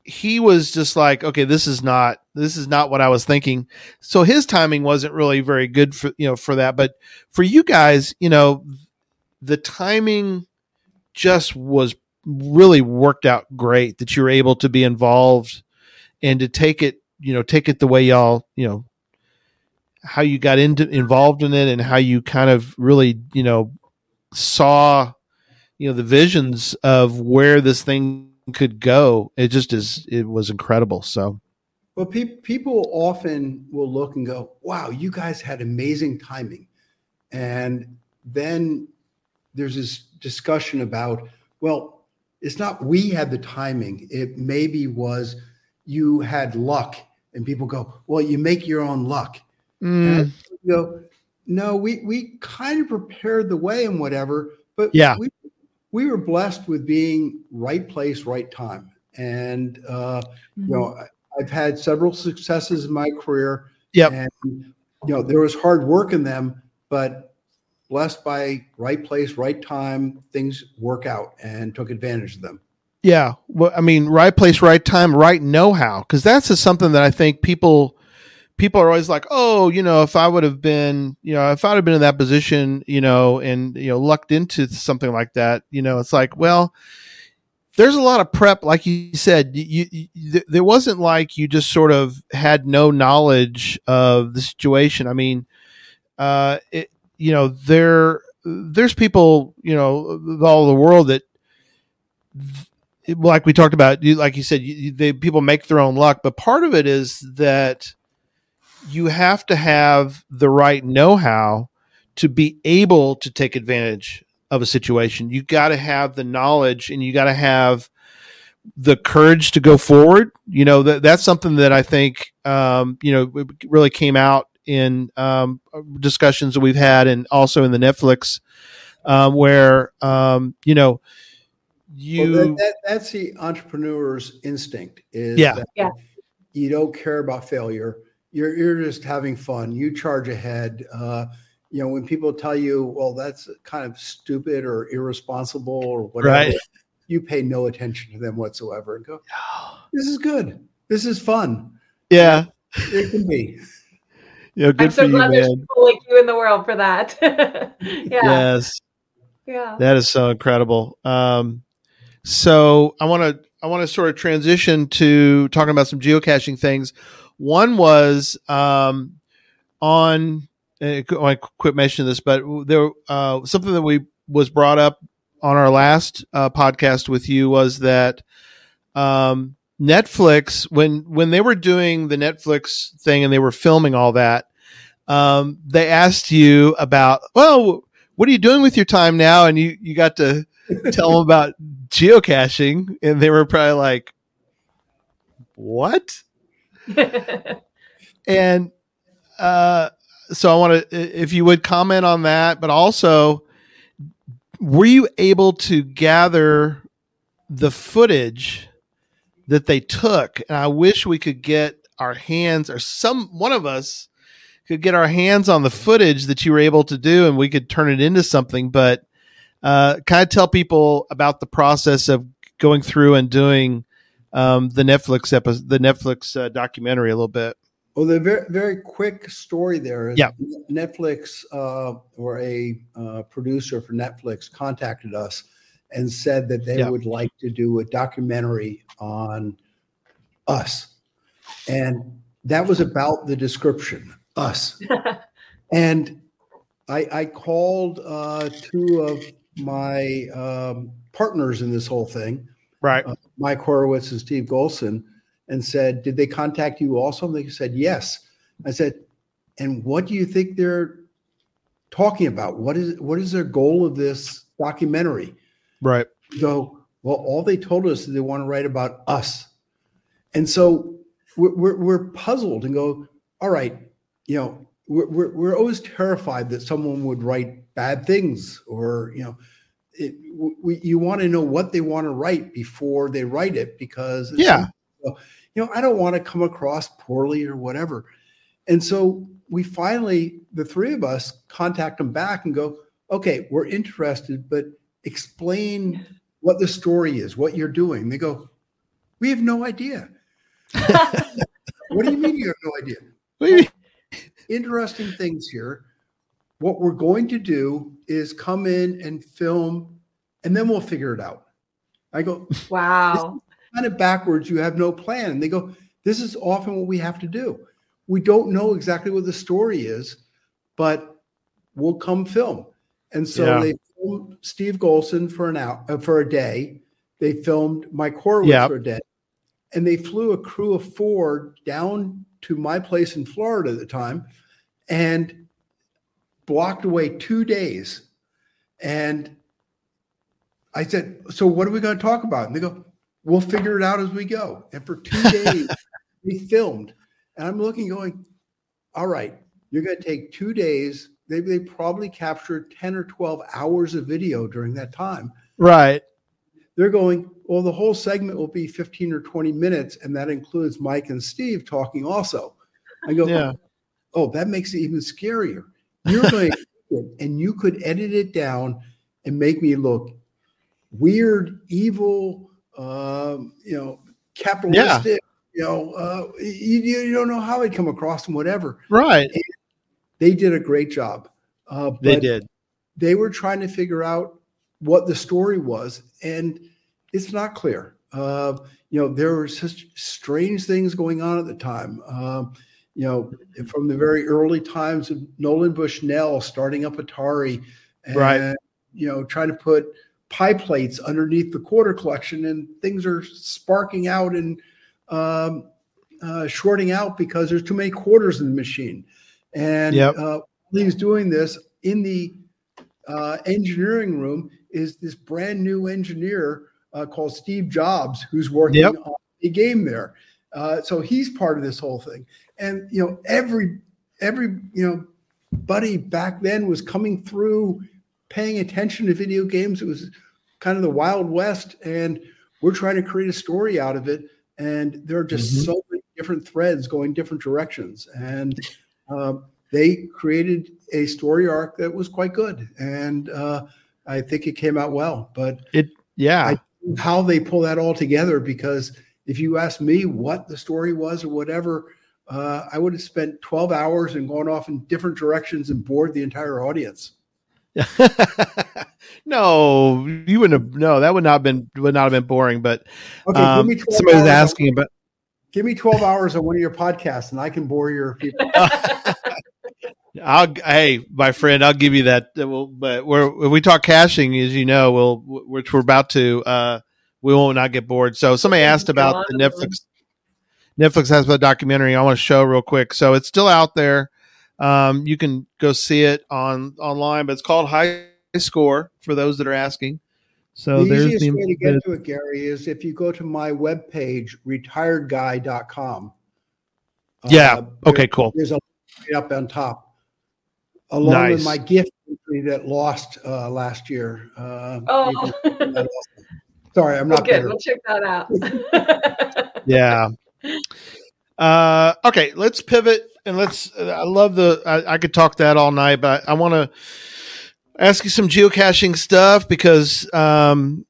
He was just like, okay, this is not, this is not what I was thinking. So his timing wasn't really very good for, you know, for that. But for you guys, you know, the timing just was really worked out great that you were able to be involved and to take it, you know, take it the way y'all, you know, how you got into involved in it and how you kind of really, you know, saw, you know, the visions of where this thing could go. It just is, it was incredible. So, well, pe- people often will look and go, wow, you guys had amazing timing. And then there's this discussion about, well, it's not we had the timing. It maybe was you had luck. And people go, well, you make your own luck. Mm. And you go, no, we, we kind of prepared the way and whatever, but yeah. we We were blessed with being right place, right time. And, uh, mm-hmm. you know, I've had several successes in my career. Yep. And, you know, there was hard work in them, but blessed by right place, right time, things work out and took advantage of them. Yeah. Well, I mean, right place, right time, right know-how. Because that's just something that I think people people are always like, oh, you know, if I would have been, you know, if I'd have been in that position, you know, and, you know, lucked into something like that, you know, it's like, well, there's a lot of prep. Like you said, you, you, there wasn't like you just sort of had no knowledge of the situation. I mean, uh, it, you know, there, there's people, you know, all over the world that, like we talked about, like you said, you, they, people make their own luck, but part of it is that you have to have the right know-how to be able to take advantage of a situation. You got to have the knowledge and you got to have the courage to go forward. You know, that that's something that I think, um, you know, really came out in um, discussions that we've had and also in the Netflix um, where, um, you know, you... Well, that, that, that's the entrepreneur's instinct is yeah. that yeah. you don't care about failure. You're you're just having fun. You charge ahead. Uh, you know, when people tell you, well, that's kind of stupid or irresponsible or whatever, right. You pay no attention to them whatsoever and go, this is good. This is fun. Yeah. It can be. Yeah, good I'm so for glad you, there's man. People like you in the world for that. yeah. Yes. Yeah. That is so incredible. Um, so I want to I want to sort of transition to talking about some geocaching things. One was um, on, uh, I quit mentioning this, but there uh, something that we was brought up on our last uh, podcast with you was that um, Netflix, when when they were doing the Netflix thing and they were filming all that, um, they asked you about, well, what are you doing with your time now? And you, you got to tell them about geocaching, and they were probably like, what? And uh, so I want to, if you would comment on that, but also, were you able to gather the footage that they took? And I wish we could get our hands, or some, one of us could get our hands on the footage that you were able to do, and we could turn it into something. But uh, kind of tell people about the process of going through and doing um, the Netflix episode, the Netflix uh, documentary a little bit. Well, the very, very quick story there is, yeah, Netflix uh, or a uh, producer for Netflix contacted us and said that they, yeah, would like to do a documentary on us. And that was about the description, us. And I, I called uh, two of my um, partners in this whole thing, right, uh, Mike Horowitz and Steve Golson, and said, did they contact you also? And they said, yes. I said, and what do you think they're talking about? What is what is their goal of this documentary? Right. So, well, all they told us is they want to write about us. And so we're, we're, we're puzzled and go, all right, you know, we're, we're, we're always terrified that someone would write bad things, or, you know, it, we, you want to know what they want to write before they write it, because, yeah, you know, I don't want to come across poorly or whatever. And so we finally, the three of us, contact them back and go, okay, we're interested, but explain what the story is, what you're doing. They go, we have no idea. What do you mean you have no idea? Well, interesting things here. What we're going to do is come in and film, and then we'll figure it out. I go, wow. Kind of backwards. You have no plan. And they go, this is often what we have to do. We don't know exactly what the story is, but we'll come film. And so, yeah, they filmed Steve Golson for an hour, uh, for a day. They filmed Mike Horowitz, yep, for a day. And they flew a crew of four down to my place in Florida at the time and blocked away two days. And I said, so what are we going to talk about? And they go, we'll figure it out as we go. And for two days, we filmed. And I'm looking going, all right, you're going to take two days. They, they probably captured ten or twelve hours of video during that time. Right. They're going, well, the whole segment will be fifteen or twenty minutes, and that includes Mike and Steve talking also. I go, yeah. oh, that makes it even scarier. You're going to, and you could edit it down and make me look weird, evil, um, you know, capitalistic, yeah. you know, uh, you, you don't know how I'd come across and whatever. Right. And they did a great job. Uh, but they did. They were trying to figure out what the story was, and it's not clear. Uh, you know, there were such strange things going on at the time. Um, you know, from the very early times of Nolan Bushnell starting up Atari and, right. you know, trying to put pie plates underneath the quarter collection, and things are sparking out and um, uh, shorting out because there's too many quarters in the machine. And yep. uh, while he's doing this in the uh, engineering room is this brand new engineer Uh, called Steve Jobs, who's working yep. on a game there. Uh, so he's part of this whole thing. And, you know, every, every, you know, buddy back then was coming through, paying attention to video games. It was kind of the Wild West, and we're trying to create a story out of it. And there are just mm-hmm. so many different threads going different directions. And uh, they created a story arc that was quite good. And uh, I think it came out well, but it, yeah. I, how they pull that all together, because if you ask me what the story was or whatever, uh, I would have spent twelve hours and gone off in different directions and bored the entire audience. No, you wouldn't have. No, that would not have been would not have been boring. But okay, um, somebody was asking about. Give me twelve hours on one of your podcasts, and I can bore your people. I'll, hey, my friend, I'll give you that. We'll, but we're, when we talk caching, as you know, we'll, which we're about to, uh, we will not get bored. So somebody asked about the Netflix. Netflix has a documentary I want to show real quick. So it's still out there. Um, you can go see it on online, but it's called High Score for those that are asking. So the easiest the, way to get the, to it, Gary, is if you go to my webpage, retired guy dot com. Yeah. Uh, okay, there, cool. There's a link up on top, along nice. with my gift that lost uh, last year. Uh, oh. Sorry, I'm not good. We'll check that out. Yeah. Uh, okay, let's pivot and let's. Uh, I love the. I, I could talk that all night, but I, I want to ask you some geocaching stuff because, um,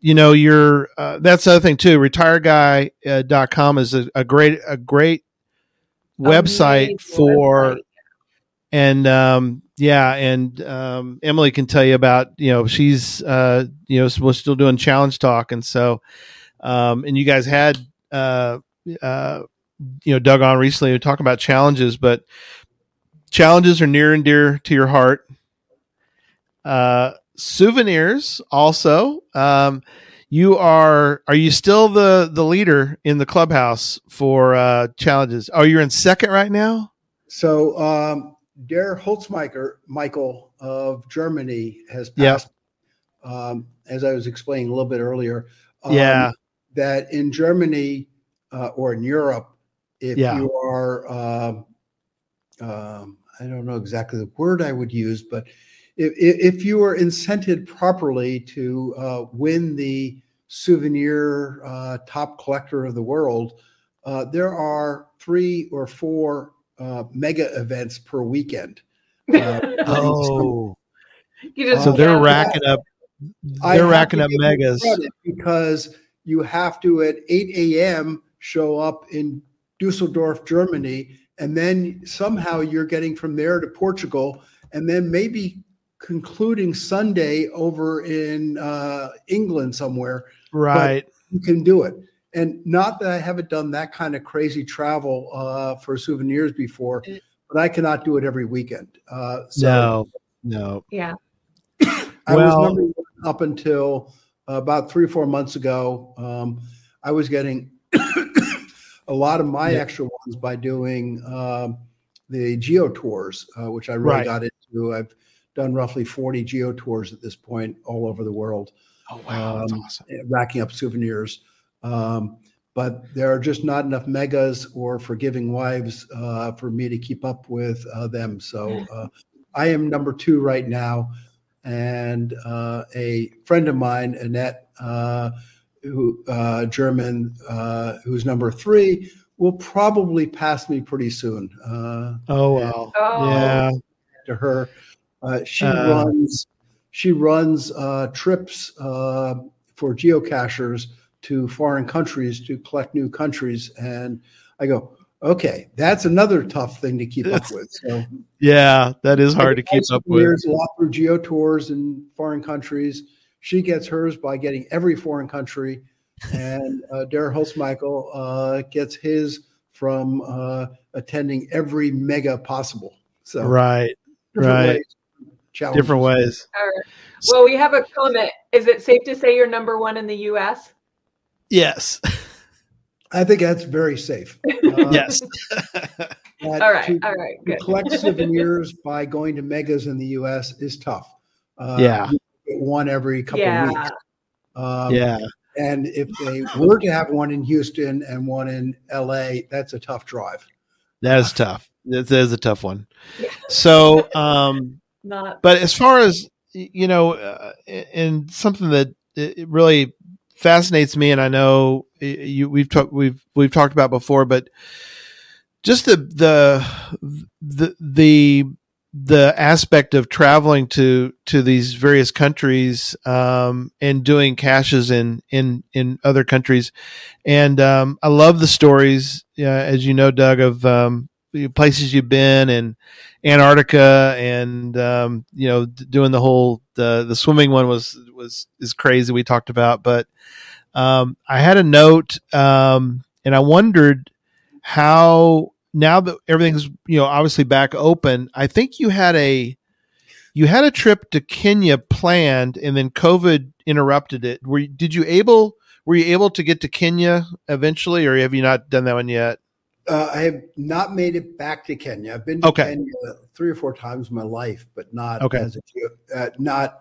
you know, you're. Uh, that's the other thing too. retire guy dot com is a, a great, a great website Amazing for, website. and um, yeah, and um, Emily can tell you about. You know, she's, uh, you know, we're still doing Challenge Talk, and so, um, and you guys had, uh, uh. you know, Doug on recently to talk about challenges, but challenges are near and dear to your heart. Uh, souvenirs also. Um, you are, are you still the, the leader in the clubhouse for uh, challenges? Oh, you're in second right now. So um, Der Holtzmeier, Michael of Germany has passed, yep. um, as I was explaining a little bit earlier, um, yeah. that in Germany uh, or in Europe, If yeah. you are, uh, um, I don't know exactly the word I would use, but if, if you are incented properly to uh, win the souvenir uh, top collector of the world, uh, there are three or four uh, mega events per weekend. Uh, oh, you just so they're racking up. They're racking up megas because you have to at eight a.m. show up in Dusseldorf, Germany, and then somehow you're getting from there to Portugal, and then maybe concluding Sunday over in uh, England somewhere. Right. But you can do it. And not that I haven't done that kind of crazy travel uh, for souvenirs before, but I cannot do it every weekend. Uh, so, no, no. Yeah. I well, was number one up until about three or four months ago. Um, I was getting... a lot of my yeah. extra ones by doing um, the geo tours, uh, which I really right. got into. I've done roughly forty geo tours at this point all over the world. Oh, wow. That's um, awesome. Racking up souvenirs. Um, but there are just not enough megas or forgiving wives uh, for me to keep up with uh, them. So uh, I am number two right now. And uh, a friend of mine, Annette, uh, who uh, German, uh, who's number three, will probably pass me pretty soon. Uh, oh, wow. Oh. Yeah. To her. Uh, she uh, runs She runs uh, trips uh, for geocachers to foreign countries to collect new countries. And I go, okay, that's another tough thing to keep up with. So yeah, that is hard to keep up with. There's a lot of geo tours in foreign countries. She gets hers by getting every foreign country, and uh, Der Holtzmichael uh, gets his from uh, attending every mega possible. So right, different right, ways, different ways. All right. Well, we have a comment. Is it safe to say you're number one in the U S? Yes, I think that's very safe. Uh, yes. all right, to, all right. Good. To collect souvenirs by going to megas in the U S is tough. Uh, yeah. One every couple yeah. of weeks. Um, yeah. And if they were to have one in Houston and one in L A, that's a tough drive. That is tough. That is a tough one. Yeah. So, um, Not- but as far as, you know, uh, and something that it really fascinates me, and I know you, we've talked, we've, we've talked about before, but just the, the, the, the, the aspect of traveling to, to these various countries, um, and doing caches in, in, in other countries. And, um, I love the stories, uh, as you know, Doug, of, um, places you've been and Antarctica and, um, you know, doing the whole, the, the swimming one was, was, is crazy. We talked about, but, um, I had a note, um, and I wondered how, now that everything's, you know, obviously back open, I think you had a you had a trip to Kenya planned, and then COVID interrupted it. Were you, did you able were you able to get to Kenya eventually, or have you not done that one yet? Uh, I have not made it back to Kenya. I've been to okay. Kenya three or four times in my life, but not okay. as a, uh, not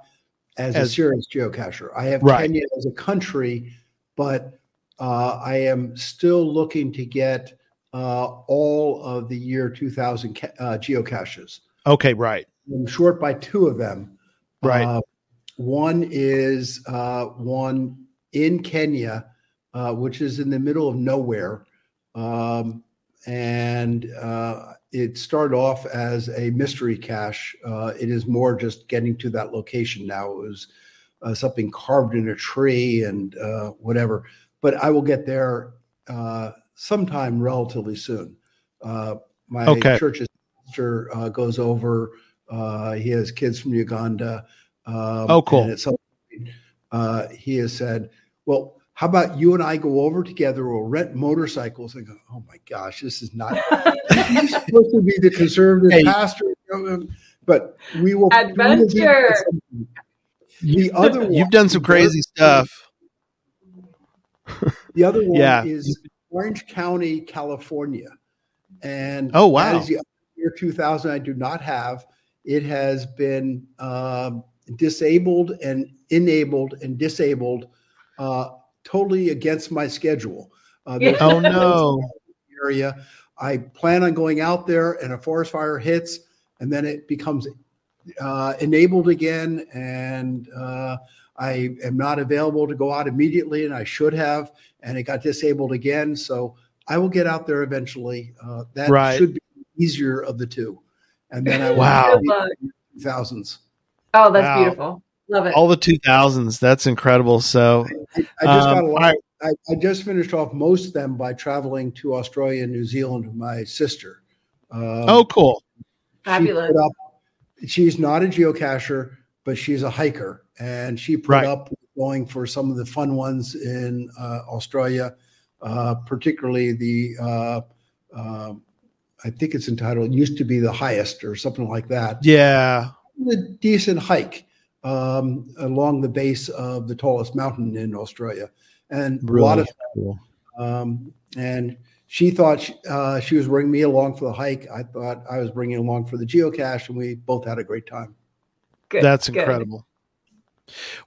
as, as a serious geocacher. I have right. Kenya as a country, but uh, I am still looking to get uh, all of the year two thousand ca- uh, geocaches. Okay, right. I'm short by two of them. Right. Uh, one is uh, one in Kenya, uh, which is in the middle of nowhere. Um, and uh, it started off as a mystery cache. Uh, it is more just getting to that location now. It was uh, something carved in a tree and uh, whatever. But I will get there uh, sometime relatively soon. Uh, my okay. church's pastor uh, goes over. Uh, he has kids from Uganda. Um, oh, cool. And at some point, uh, he has said, well, how about you and I go over together? We'll rent motorcycles. And go, oh my gosh, this is not you're supposed to be the conservative hey. pastor. But we will adventure. The other one, you've done some crazy stuff. The other one yeah. is Orange County, California, and oh wow, that is the year two thousand. I do not have. It has been uh, disabled and enabled and disabled. Uh, Totally against my schedule. Uh, oh no! Area. I plan on going out there, and a forest fire hits, and then it becomes uh, enabled again, and uh, I am not available to go out immediately, and I should have, and it got disabled again. So I will get out there eventually. Uh, that right. should be easier of the two, and then I will wow thousands. Oh, that's wow. beautiful. Love it. All the two thousands. That's incredible. So I, I just um, got a lot. Right. I, I just finished off most of them by traveling to Australia and New Zealand with my sister. Um, oh, cool. Fabulous. Up, she's not a geocacher, but she's a hiker. And she put right. up going for some of the fun ones in uh, Australia, uh, particularly the, uh, uh, I think it's entitled, used to be the highest or something like that. Yeah. A decent hike. Um, along the base of the tallest mountain in Australia, and really a lot of cool. um, and she thought she, uh, she was bringing me along for the hike. I thought I was bringing along for the geocache, and we both had a great time. Good. That's Good. incredible.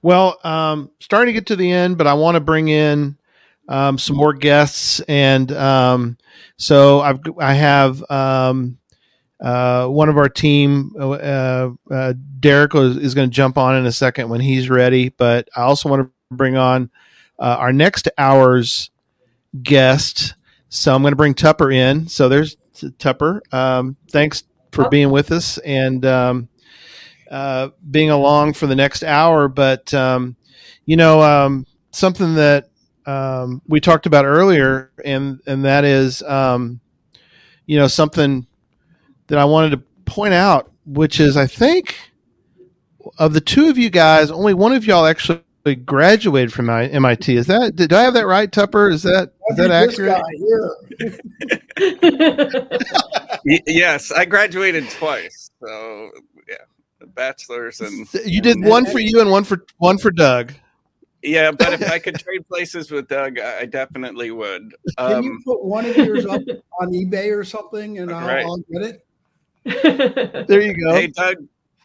Well, um, starting to get to the end, but I want to bring in um, some more guests, and um, so I've I have. Um, Uh, one of our team, uh, uh, Derek, is, is going to jump on in a second when he's ready. But I also want to bring on uh, our next hour's guest. So I'm going to bring Tupper in. So there's Tupper. Um, thanks for being with us and um, uh, being along for the next hour. But, um, you know, um, something that um, we talked about earlier, and, and that is, um, you know, something that I wanted to point out, which is I think of the two of you guys, only one of y'all actually graduated from M I T. Is that, did I have that right, Tupper? Is that, is that accurate? y- yes, I graduated twice. So yeah, a bachelor's and you did and, one and, for you and one for one for Doug. Yeah, but if I could trade places with Doug, I definitely would. Um, Can you put one of yours up on eBay or something, and I'll, right. I'll get it? There you go. Hey, Doug.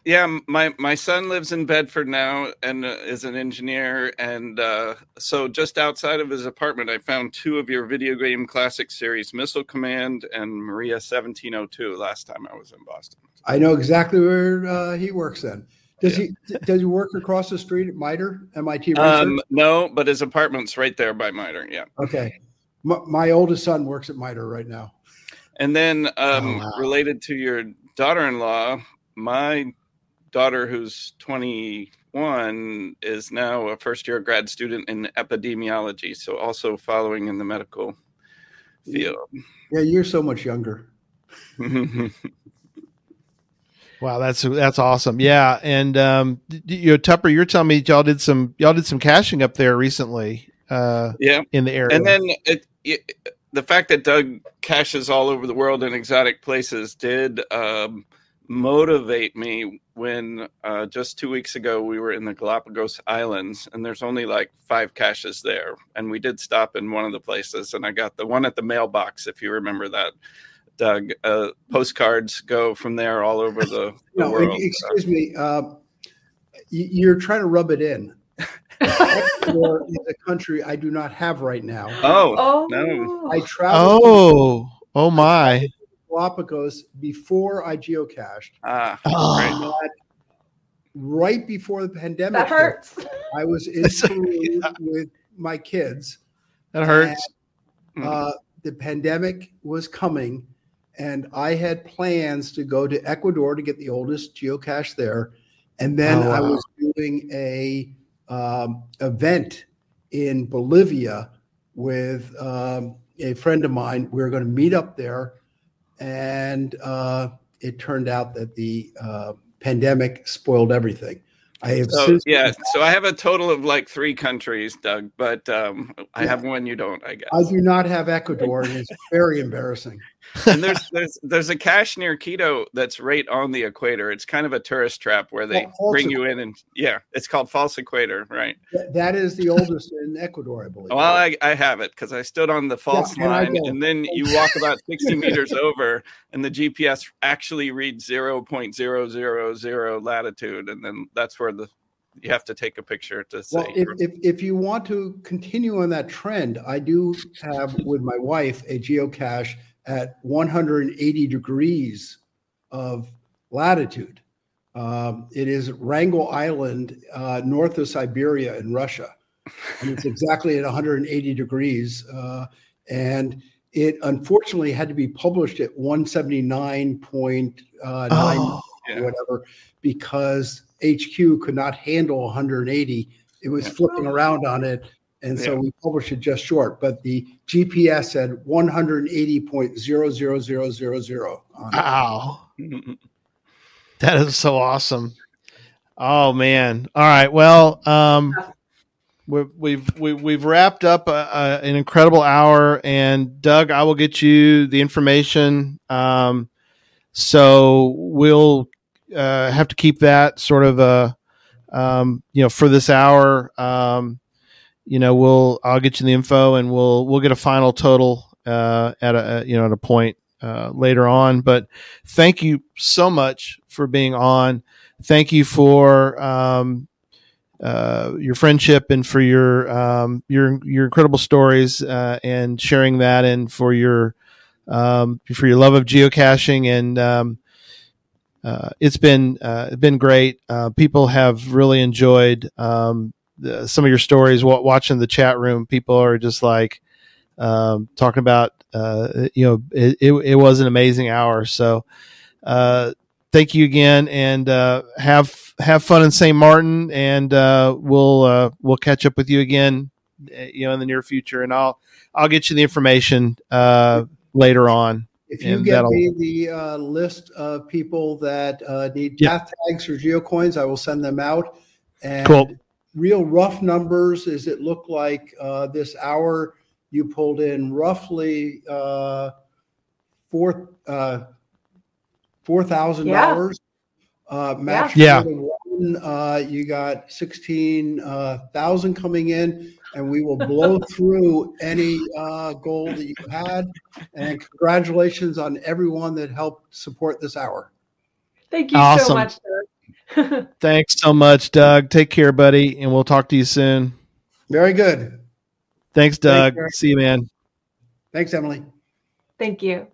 Yeah, my, my son lives in Bedford now and uh, is an engineer. And uh, so just outside of his apartment, I found two of your video game classic series, Missile Command and Maria seventeen oh two, last time I was in Boston. I know exactly where uh, he works then. Does yeah. he does he work across the street at MITRE, M I T Research? Um, no, but his apartment's right there by MITRE, yeah. Okay. My, my oldest son works at MITRE right now. And then um, oh, wow. related to your daughter-in-law, my daughter, who's twenty-one, is now a first-year grad student in epidemiology, so also following in the medical field. Yeah, you're so much younger. Wow, that's that's awesome. Yeah, and um, you know, Tupper, you're telling me y'all did some y'all did some caching up there recently. Uh, yeah, in the area. And then it, it, the fact that Doug caches all over the world in exotic places did um, motivate me when uh, just two weeks ago we were in the Galapagos Islands, and there's only like five caches there, and we did stop in one of the places, and I got the one at the mailbox, if you remember that. Doug, uh, postcards go from there all over the, the no, world. Excuse me. Uh, You're trying to rub it in. Ecuador is a country I do not have right now. Oh, oh. no. I traveled. Oh, oh my. Galapagos before I geocached. Ah, oh. right. right before the pandemic. That hurts. I was in Peru with my kids. That hurts. And, uh, the pandemic was coming, and I had plans to go to Ecuador to get the oldest geocache there. And then oh, wow. I was doing a um, event in Bolivia with um, a friend of mine. We were going to meet up there. And uh, it turned out that the uh, pandemic spoiled everything. I have so, since- yeah. So I have a total of like three countries, Doug, but um, I yeah. have one you don't, I guess. I do not have Ecuador, and it's very embarrassing. And there's there's there's a cache near Quito that's right on the equator. It's kind of a tourist trap where they well, bring you in, and yeah, it's called False Equator, right? Th- that is the oldest in Ecuador, I believe. Well, I, I have it because I stood on the false yeah, line, and, and then you walk about sixty meters over, and the G P S actually reads zero point zero zero zero latitude, and then that's where the you have to take a picture to say. Well, if, if, if you want to continue on that trend, I do have with my wife a geocache at one hundred eighty degrees of latitude. Um, it is Wrangel Island, uh, north of Siberia in Russia. And it's exactly at one hundred eighty degrees. Uh, and it unfortunately had to be published at one seventy-nine point nine oh, or whatever, yeah. because H Q could not handle one hundred eighty. It was yeah. flipping around on it. And yeah. so we published it just short. But the G P S said one hundred eighty point zero zero zero zero zero on wow. it. That is so awesome. Oh, man. All right. Well, um, we've, we've, we, we've wrapped up a, a, an incredible hour. And, Doug, I will get you the information. Um, so we'll Uh, have to keep that sort of uh, um, you know, for this hour. Um, you know, we'll I'll get you the info, and we'll we'll get a final total uh, at a you know at a point uh, later on. But thank you so much for being on. Thank you for um, uh, your friendship and for your um, your your incredible stories uh, and sharing that, and for your um, for your love of geocaching and. Um, Uh, it's been uh, been great. Uh, people have really enjoyed um, the, some of your stories. W- watching the chat room, people are just like um, talking about uh, you know it, it, it was an amazing hour. So uh, thank you again, and uh, have have fun in Saint Martin, and uh, we'll uh, we'll catch up with you again, you know, in the near future, and I'll I'll get you the information uh, later on. If you and get me the uh, list of people that uh, need path yeah. tags or geocoins, I will send them out. And cool. real rough numbers is it looked like uh, this hour you pulled in roughly uh, four uh, four thousand yeah. dollars. Uh, match yeah. one, uh, you got sixteen uh, thousand coming in. And we will blow through any uh, goal that you had. And congratulations on everyone that helped support this hour. Thank you awesome. so much, Doug. Thanks so much, Doug. Take care, buddy. And we'll talk to you soon. Very good. Thanks, Doug. Thanks, See you, man. Thanks, Emily. Thank you.